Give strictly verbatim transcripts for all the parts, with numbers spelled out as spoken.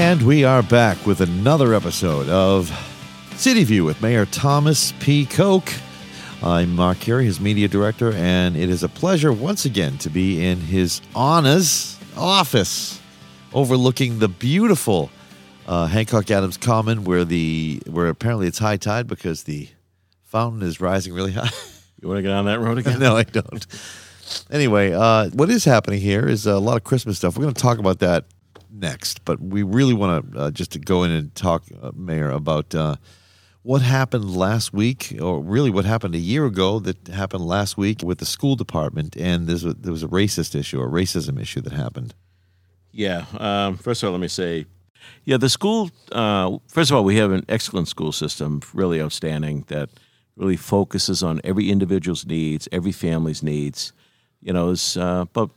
And we are back with another episode of City View with Mayor Thomas P. Koch. I'm Mark Carey, his media director, and it is a pleasure once again to be in his honors office overlooking the beautiful uh, Hancock Adams Common, where the where apparently it's high tide because the fountain is rising really high. You want to get on that road again? No, I don't. Anyway, uh, what is happening here is a lot of Christmas stuff. We're going to talk about that next, but we really want to uh, just to go in and talk, uh, Mayor, about uh, what happened last week, or really what happened a year ago that happened last week with the school department, and there's a, there was a racist issue, a racism issue that happened. Yeah. Um, first of all, let me say, yeah, the school, uh, first of all, we have an excellent school system, really outstanding, that really focuses on every individual's needs, every family's needs. You know, it's uh, about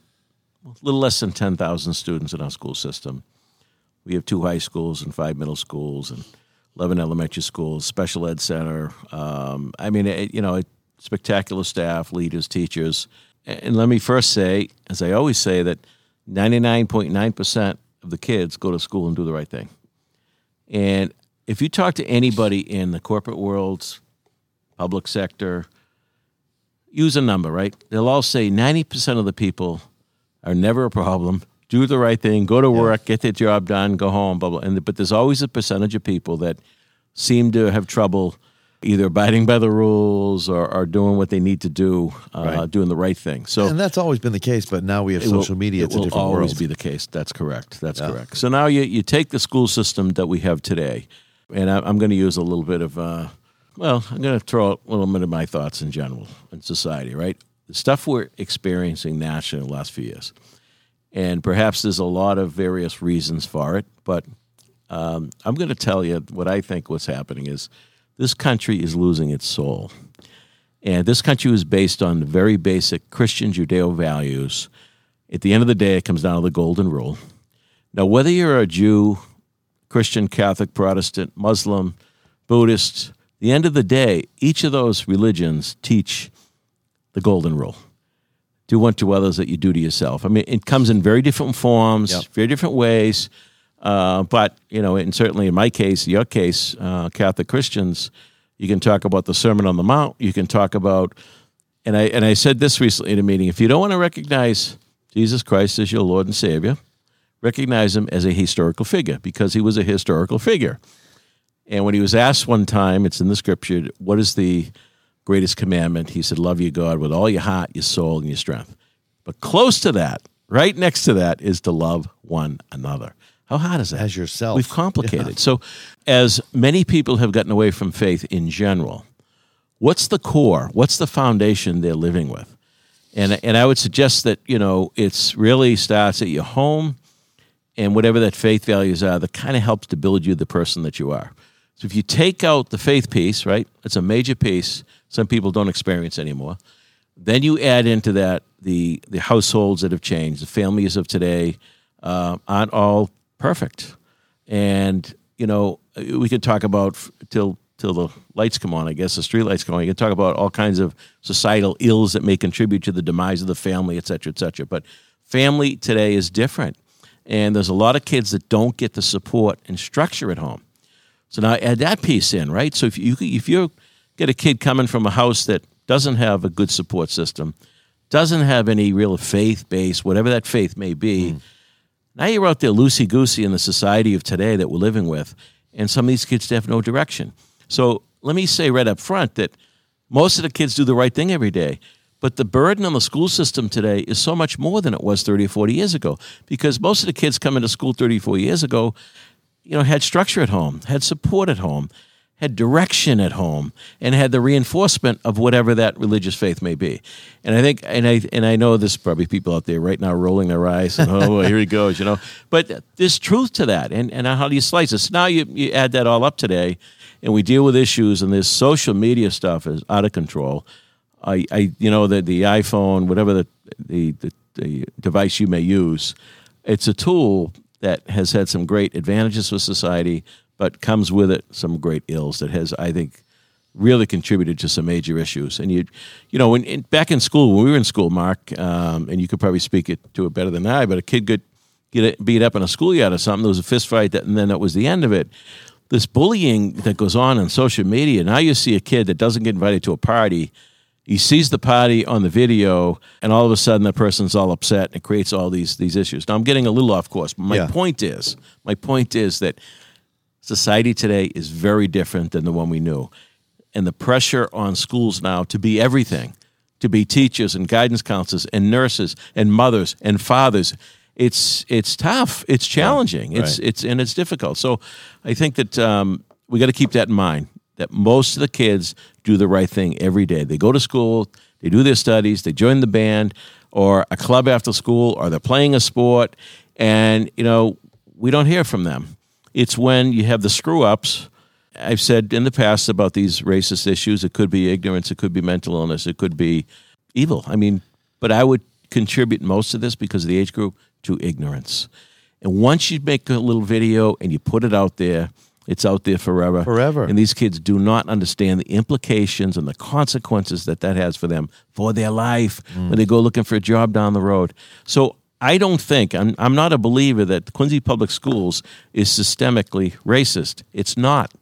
a little less than ten thousand students in our school system. We have two high schools and five middle schools and eleven elementary schools, special ed center. Um, I mean, it, you know, it, spectacular staff, leaders, teachers. And let me first say, as I always say, that ninety-nine point nine percent of the kids go to school and do the right thing. And if you talk to anybody in the corporate world, public sector, use a number, right? They'll all say ninety percent of the people are never a problem, do the right thing, go to work, yeah. get their job done, go home, blah, blah. And, but there's always a percentage of people that seem to have trouble either abiding by the rules or, or doing what they need to do, uh, right. doing the right thing. So, and that's always been the case, but now we have social will, media. It's a different world. It will always be the case. That's correct. That's yeah. correct. So now you, you take the school system that we have today, and I, I'm going to use a little bit of... Uh, Well, I'm going to throw a little bit of my thoughts in general in society, right? The stuff we're experiencing nationally in the last few years. And perhaps there's a lot of various reasons for it, but um, I'm going to tell you what I think what's happening is this country is losing its soul. And this country was based on the very basic Christian Judeo values. At the end of the day, it comes down to the golden rule. Now, whether you're a Jew, Christian, Catholic, Protestant, Muslim, Buddhist, the end of the day, each of those religions teach the golden rule. Do unto others that you do to yourself. I mean, it comes in very different forms, yep. very different ways. Uh, but, you know, and certainly in my case, your case, uh, Catholic Christians, you can talk about the Sermon on the Mount. You can talk about, and I and I said this recently in a meeting, if you don't want to recognize Jesus Christ as your Lord and Savior, recognize him as a historical figure, because he was a historical figure. And when he was asked one time, it's in the scripture, what is the greatest commandment? He said, love your God with all your heart, your soul, and your strength. But close to that, right next to that, is to love one another. How hard is that? As yourself. We've complicated. Yeah. So as many people have gotten away from faith in general, what's the core? What's the foundation they're living with? And, and I would suggest that, you know, it's really starts at your home, and whatever that faith values are, that kind of helps to build you the person that you are. So if you take out the faith piece, right, it's a major piece some people don't experience anymore, then you add into that the, the households that have changed, the families of today uh, aren't all perfect. And, you know, we could talk about, till till the lights come on, I guess, the street lights come on, you can talk about all kinds of societal ills that may contribute to the demise of the family, et cetera, et cetera. But family today is different. And there's a lot of kids that don't get the support and structure at home. So now add that piece in, right? So if you if you get a kid coming from a house that doesn't have a good support system, doesn't have any real faith base, whatever that faith may be, mm. now you're out there loosey-goosey in the society of today that we're living with, and some of these kids have no direction. So let me say right up front that most of the kids do the right thing every day, but the burden on the school system today is so much more than it was thirty or forty years ago, because most of the kids coming to school thirty or forty years ago, you know, had structure at home, had support at home, had direction at home, and had the reinforcement of whatever that religious faith may be. And I think, and I and I know there's probably people out there right now rolling their eyes, and oh, here he goes, you know. But there's truth to that, and, and how do you slice it? So now you, you add that all up today, and we deal with issues, and this social media stuff is out of control. I, I you know, the, the iPhone, whatever the, the, the, the device you may use, it's a tool that has had some great advantages for society, but comes with it some great ills that has, I think, really contributed to some major issues. And, you you know, when in, back in school, when we were in school, Mark, um, and you could probably speak it to it better than I, but a kid could get beat up in a schoolyard or something. There was a fist fight, that, and then that was the end of it. This bullying that goes on on social media, now you see a kid that doesn't get invited to a party. He sees the party on the video, and all of a sudden that person's all upset, and it creates all these these issues. Now, I'm getting a little off course, but my yeah. point is, my point is that society today is very different than the one we knew. And the pressure on schools now to be everything, to be teachers and guidance counselors and nurses and mothers and fathers, it's it's tough. It's challenging. Right. It's it's and it's difficult. So I think that um, we got to keep that in mind, that most of the kids do the right thing every day. They go to school, they do their studies, they join the band or a club after school, or they're playing a sport, and, you know, we don't hear from them. It's when you have the screw-ups. I've said in the past about these racist issues, it could be ignorance, it could be mental illness, it could be evil. I mean, but I would contribute most of this, because of the age group, to ignorance. And once you make a little video and you put it out there, it's out there forever. Forever. And these kids do not understand the implications and the consequences that that has for them, for their life, mm. when they go looking for a job down the road. So I don't think, I'm, I'm not a believer that Quincy Public Schools is systemically racist. It's not.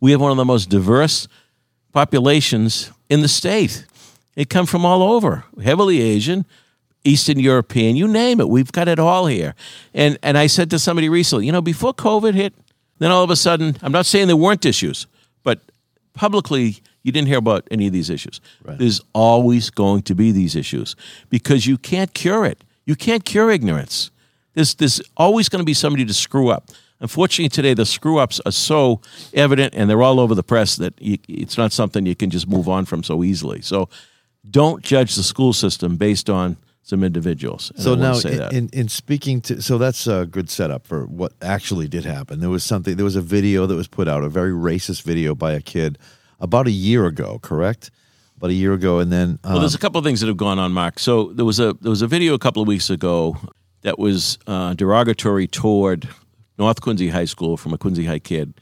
We have one of the most diverse populations in the state. They come from all over, heavily Asian, Eastern European, you name it. We've got it all here. And and I said to somebody recently, you know, before COVID hit, then all of a sudden, I'm not saying there weren't issues, but publicly you didn't hear about any of these issues. Right. There's always going to be these issues, because you can't cure it. You can't cure ignorance. There's, there's always going to be somebody to screw up. Unfortunately, today the screw-ups are so evident, and they're all over the press, that you, it's not something you can just move on from so easily. So don't judge the school system based on some individuals. So now, in, in, in speaking to, so that's a good setup for what actually did happen. There was something, there was a video that was put out, a very racist video by a kid about a year ago, correct? About a year ago, and then... Um, well, there's a couple of things that have gone on, Mark. So there was a there was a video a couple of weeks ago that was uh, derogatory toward North Quincy High School from a Quincy High kid,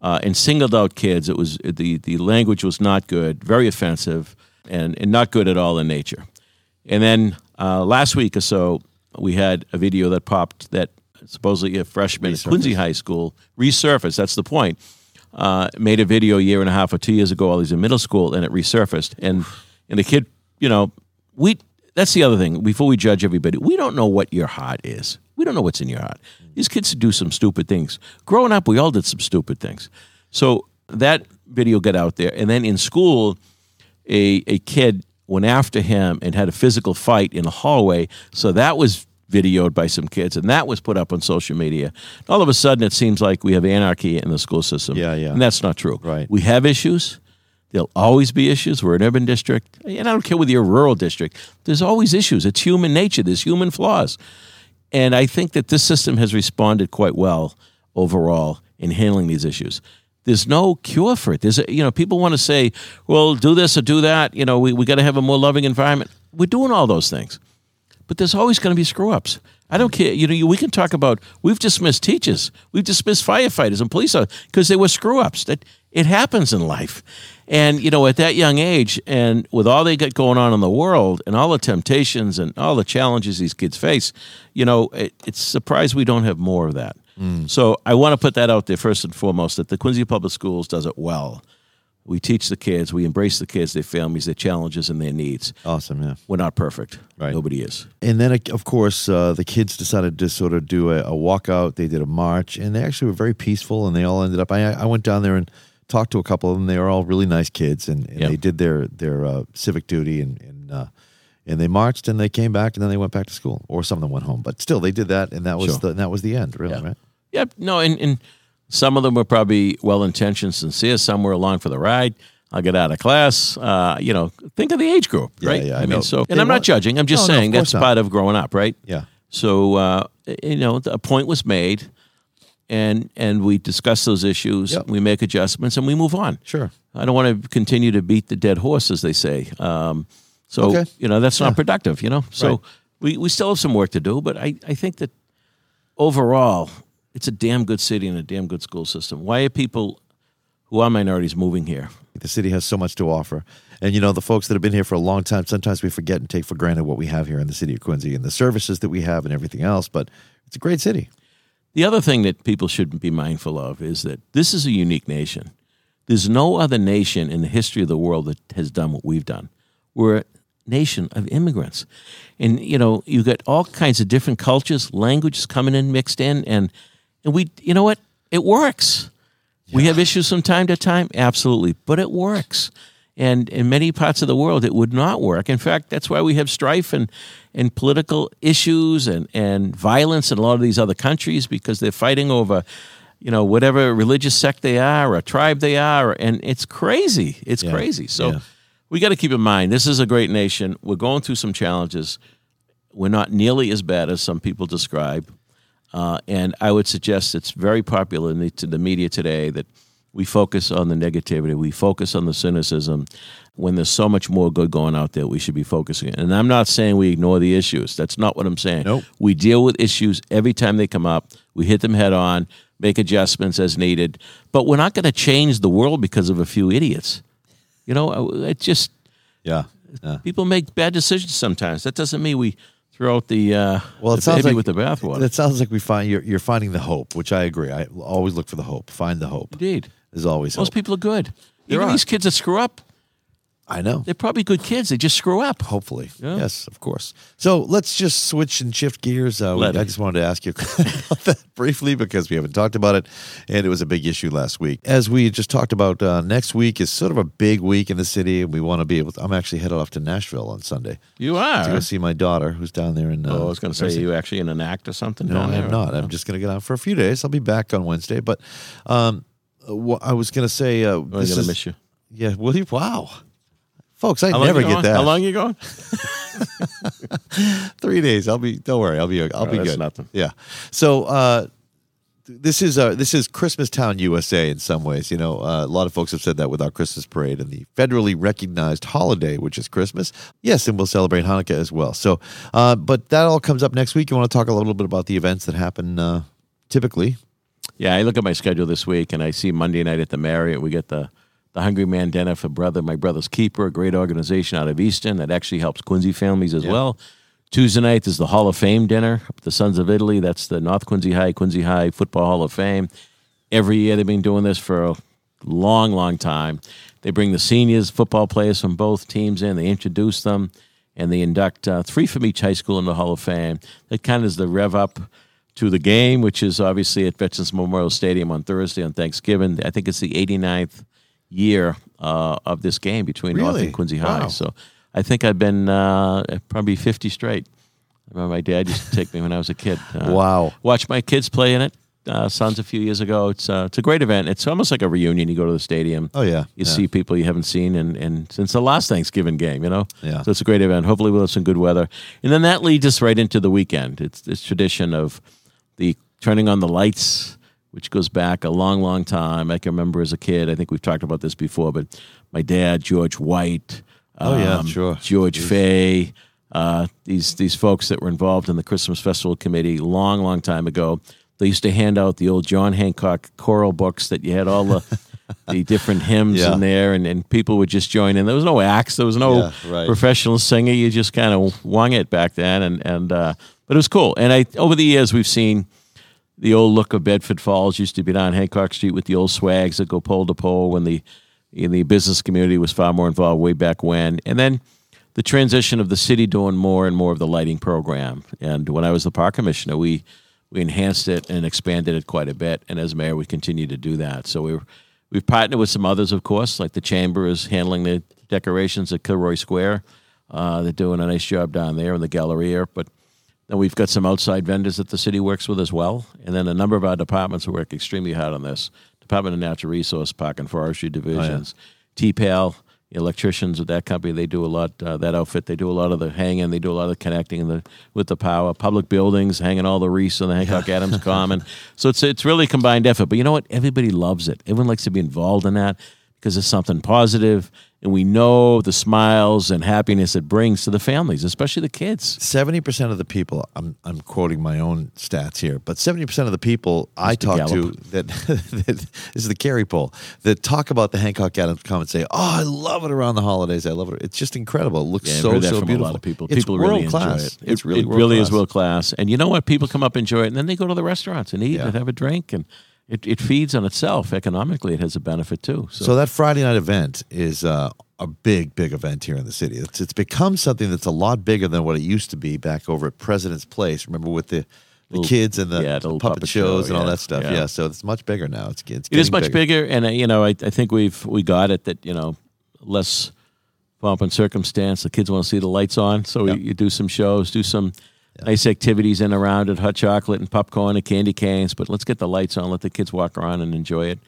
uh, and singled out kids. It was the, the language was not good, very offensive, and, and not good at all in nature. And then uh, last week or so, we had a video that popped that supposedly a freshman at Quincy High School resurfaced. That's the point. Uh, made a video a year and a half or two years ago while he's in middle school, and it resurfaced. And and the kid, you know, we that's the other thing. Before we judge everybody, we don't know what your heart is. We don't know what's in your heart. These kids do some stupid things. Growing up, we all did some stupid things. So that video got out there. And then in school, a a kid went after him and had a physical fight in the hallway. So that was videoed by some kids, and that was put up on social media. All of a sudden, it seems like we have anarchy in the school system. Yeah, yeah. And that's not true. Right. We have issues. There'll always be issues. We're an urban district. And I don't care whether you're a rural district. There's always issues. It's human nature. There's human flaws. And I think that this system has responded quite well overall in handling these issues. There's no cure for it. There's, a, you know, people want to say, well, do this or do that. You know, we, we got to have a more loving environment. We're doing all those things. But there's always going to be screw-ups. I don't care. You know, you, we can talk about, we've dismissed teachers. We've dismissed firefighters and police officers because they were screw-ups. That it happens in life. And, you know, at that young age, and with all they got going on in the world and all the temptations and all the challenges these kids face, you know, it, it's surprised we don't have more of that. Mm. So I want to put that out there first and foremost, that the Quincy Public Schools does it well. We teach the kids. We embrace the kids, their families, their challenges, and their needs. Awesome, yeah. We're not perfect. Right. Nobody is. And then, of course, uh, the kids decided to sort of do a, a walkout. They did a march, and they actually were very peaceful, and they all ended up. I, I went down there and talked to a couple of them. They were all really nice kids, and, and yep. they did their, their uh, civic duty, and and, uh, and they marched, and they came back, and then they went back to school, or some of them went home. But still, they did that, and that was, sure. the, and that was the end, really, yeah. right? Yep. No, and... and some of them were probably well-intentioned, sincere. Some were along for the ride. I'll get out of class. Uh, you know, think of the age group, right? Yeah, yeah, I, I mean, know. so, and they I'm want, not judging. I'm just no, saying no, that's not. part of growing up, right? Yeah. So, uh, you know, a point was made, and and we discuss those issues. Yep. We make adjustments, and we move on. Sure. I don't want to continue to beat the dead horse, as they say. Um, so, okay. you know, that's yeah. not productive, you know? So right. we, we still have some work to do, but I, I think that overall... it's a damn good city and a damn good school system. Why are people who are minorities moving here? The city has so much to offer. And, you know, the folks that have been here for a long time, sometimes we forget and take for granted what we have here in the city of Quincy and the services that we have and everything else. But It's a great city. The other thing that people should be mindful of is that this is a unique nation. There's no other nation in the history of the world that has done what we've done. We're a nation of immigrants. And, you know, you've got all kinds of different cultures, languages coming in, mixed in, and and we, you know what? It works. Yeah. We have issues from time to time, absolutely, but it works. And in many parts of the world, it would not work. In fact, that's why we have strife and, and political issues and, and violence in a lot of these other countries, because they're fighting over, you know, whatever religious sect they are or tribe they are. And it's crazy. It's yeah. crazy. So yeah. we got to keep in mind, this is a great nation. We're going through some challenges. We're not nearly as bad as some people describe. Uh, and I would suggest it's very popular in the, to the media today that we focus on the negativity. We focus on the cynicism when there's so much more good going out there we should be focusing on. And I'm not saying we ignore the issues. That's not what I'm saying. Nope. We deal with issues every time they come up. We hit them head on, make adjustments as needed. But we're not going to change the world because of a few idiots. You know, it just... Yeah. yeah. People make bad decisions sometimes. That doesn't mean we... Throughout the uh, well, it the sounds baby like, with the bathwater. It sounds like we find you're, you're finding the hope, which I agree. I always look for the hope. Find the hope. Indeed, there's always hope. Most people are good. There Even are. These kids that screw up. I know they're probably good kids. They just screw up. Hopefully, yeah. yes, of course. So let's just switch and shift gears. Uh, I just wanted to ask you about that briefly because we haven't talked about it, and it was a big issue last week. As we just talked about, uh, next week is sort of a big week in the city, and we want to be able to, I'm actually headed off to Nashville on Sunday. You are to go see my daughter, who's down there in. Uh, oh, I was going to say, are you actually in an act or something? No, I am not. No. I'm just going to get out for a few days. I'll be back on Wednesday, but um, wh- I was going to say, uh, I'm going to miss you. Yeah, will you? Wow. Folks, I never get that. How long are you going? Three days. I'll be. Don't worry. I'll be. I'll no, be that's good. Nothing. Yeah. So uh, this is uh, this is Christmastown, U S A. In some ways, you know, uh, a lot of folks have said that with our Christmas parade and the federally recognized holiday, which is Christmas. Yes, and we'll celebrate Hanukkah as well. So, uh, but that all comes up next week. You want to talk a little bit about the events that happen uh, typically? Yeah, I look at my schedule this week, and I see Monday night at the Marriott. We get the. The Hungry Man Dinner for Brother, My Brother's Keeper, a great organization out of Easton that actually helps Quincy families as yeah. well. Tuesday night is the Hall of Fame Dinner, the Sons of Italy. That's the North Quincy High, Quincy High Football Hall of Fame. Every year they've been doing this for a long, long time. They bring the seniors, football players from both teams in. They introduce them, and they induct uh, three from each high school in the Hall of Fame. That kind of is the rev up to the game, which is obviously at Veterans Memorial Stadium on Thursday on Thanksgiving. I think it's the eighty-ninth year uh, of this game between really? North and Quincy High. Wow. So I think I've been uh, probably fifty straight. I remember my dad used to take me when I was a kid. Uh, wow. Watch my kids play in it. Uh, Sons a few years ago. It's uh, it's a great event. It's almost like a reunion. You go to the stadium. Oh, yeah. You yeah. see people you haven't seen in, in, since the last Thanksgiving game, you know? Yeah. So it's a great event. Hopefully we'll have some good weather. And then that leads us right into the weekend. It's this tradition of the turning on the lights, which goes back a long, long time. I can remember as a kid, I think we've talked about this before, but my dad, George White, um, oh, yeah, sure. George Fay, uh, these these folks that were involved in the Christmas Festival Committee long, long time ago, they used to hand out the old John Hancock choral books that you had all the, the different hymns yeah. in there, and, and people would just join in. There was no acts. There was no yeah, right. professional singer. You just kind of wung it back then, and, and uh, but it was cool. And I over the years, we've seen... The old look of Bedford Falls used to be down Hancock Street with the old swags that go pole to pole when the in the business community was far more involved way back when. And then the transition of the city doing more and more of the lighting program. And when I was the park commissioner, we, we enhanced it and expanded it quite a bit. And as mayor, we continue to do that. So we were, we've partnered with some others, of course, like the chamber is handling the decorations at Kilroy Square. Uh, they're doing a nice job down there in the Galleria, but and we've got some outside vendors that the city works with as well. And then a number of our departments work extremely hard on this. Department of Natural Resources, Park and Forestry Divisions, oh, yeah. T P A L, electricians with that company, they do a lot, uh, that outfit, they do a lot of the hanging, they do a lot of connecting the, with the power. Public buildings, hanging all the wreaths on the Hancock Adams Common. So it's, it's really a combined effort. But you know what? Everybody loves it. Everyone likes to be involved in that. because it's something positive, and we know the smiles and happiness it brings to the families, especially the kids. seventy percent of the people, I'm I'm quoting my own stats here, but seventy percent of the people That's I the talk gallop. to, that, that this is the Carey poll, that talk about the Hancock Adams Common say, oh, I love it around the holidays. I love it. It's just incredible. It looks yeah, so, so beautiful. A lot of people. It's people really enjoy it. It's really world-class. It really is world-class. And you know what? People come up and enjoy it, and then they go to the restaurants and eat yeah. and have a drink, and It it feeds on itself. Economically, it has a benefit, too. So, so that Friday night event is uh, a big, big event here in the city. It's it's become something that's a lot bigger than what it used to be back over at President's Place. Remember, with the, the little, kids and the, yeah, the, the puppet, puppet shows show, and yeah, all that stuff. Yeah. yeah, so it's much bigger now. It's, it's It is much bigger, bigger and, uh, you know, I, I think we've we got it that, you know, less pomp and circumstance. The kids want to see the lights on, so yep. we, you do some shows, do some... nice activities in around it, hot chocolate and popcorn and candy canes, but let's get the lights on, let the kids walk around and enjoy it.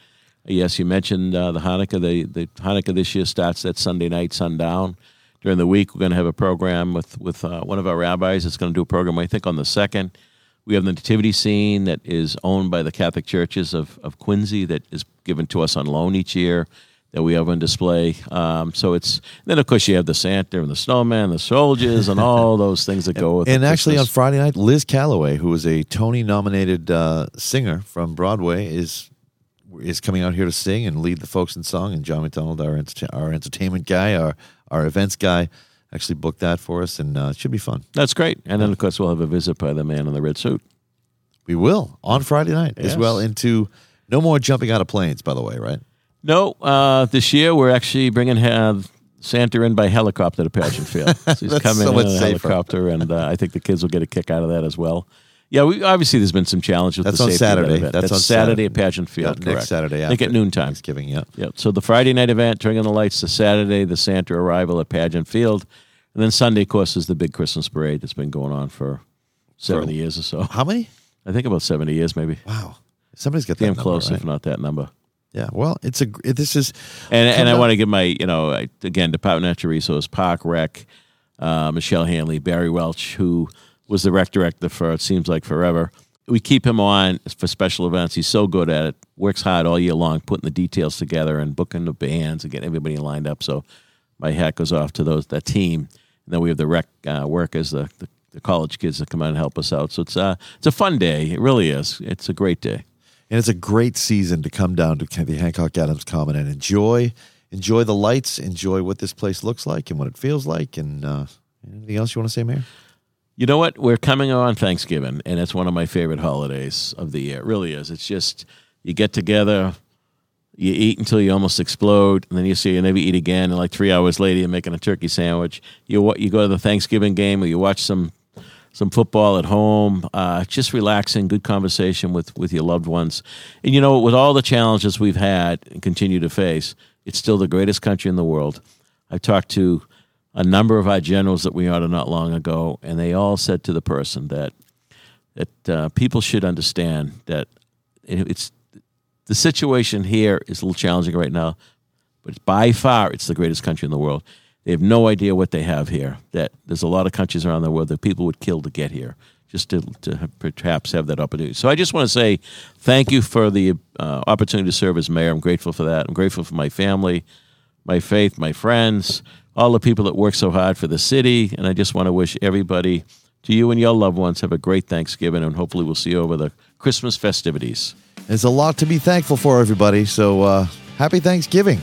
Yes, you mentioned uh, the Hanukkah. The, the Hanukkah this year starts that Sunday night, sundown. During the week, we're going to have a program with, with uh, one of our rabbis that's going to do a program, I think, on the second. We have the nativity scene that is owned by the Catholic churches of, of Quincy that is given to us on loan each year that we have on display. Um, so it's then, of course, you have the Santa and the snowman, the soldiers, and all those things that go with it. And actually, Christmas. On Friday night, Liz Callaway, who is a Tony-nominated uh, singer from Broadway, is is coming out here to sing and lead the folks in song. And John McDonald, our enter- our entertainment guy, our our events guy, actually booked that for us, and uh, it should be fun. That's great. And then, of course, we'll have a visit by the man in the red suit. We will on Friday night yes. as well. Into no more jumping out of planes, by the way, right? No, uh, this year we're actually bringing uh, Santa in by helicopter to Pageant Field. So he's That's coming so in a helicopter, and uh, I think the kids will get a kick out of that as well. Yeah, we obviously there's been some challenge with That's the safety. Saturday. That That's, That's on Saturday. That's on Saturday at Pageant Field, yeah, correct. Next Saturday after I think at noontime. Thanksgiving, yeah. yeah. So the Friday night event, turning on the lights, the Saturday, the Santa arrival at Pageant Field, and then Sunday, of course, is the big Christmas parade that's been going on for seventy for, years or so. How many? I think about seventy years, maybe. Wow. Somebody's got that Damn number, close, right? if not that number. Yeah, well, it's a this is, and and I want to give my you know I, again Department of Natural Resources, Park Rec, uh, Michelle Hanley, Barry Welch, who was the rec director for it seems like forever. We keep him on for special events. He's so good at it. Works hard all year long, putting the details together and booking the bands and getting everybody lined up. So my hat goes off to those that team. And then we have the rec uh, workers, the, the the college kids that come out and help us out. So it's uh it's a fun day. It really is. It's a great day. And it's a great season to come down to the Hancock Adams Common and enjoy enjoy the lights, enjoy what this place looks like and what it feels like. And uh, anything else you want to say, Mayor? You know what? We're coming on Thanksgiving, and it's one of my favorite holidays of the year. It really is. It's just you get together, you eat until you almost explode, and then you see you never eat again. And like three hours later, you're making a turkey sandwich. You you go to the Thanksgiving game or you watch some Some football at home, uh, just relaxing, good conversation with, with your loved ones. And, you know, with all the challenges we've had and continue to face, it's still the greatest country in the world. I've talked to a number of our generals that we honored not long ago, and they all said to the person that that uh, people should understand that it's the situation here is a little challenging right now, but it's by far it's the greatest country in the world. They have no idea what they have here, that there's a lot of countries around the world that people would kill to get here, just to, to perhaps have that opportunity. So I just want to say thank you for the uh, opportunity to serve as mayor. I'm grateful for that. I'm grateful for my family, my faith, my friends, all the people that work so hard for the city. And I just want to wish everybody, to you and your loved ones, have a great Thanksgiving, and hopefully we'll see you over the Christmas festivities. There's a lot to be thankful for, everybody, so uh, happy Thanksgiving.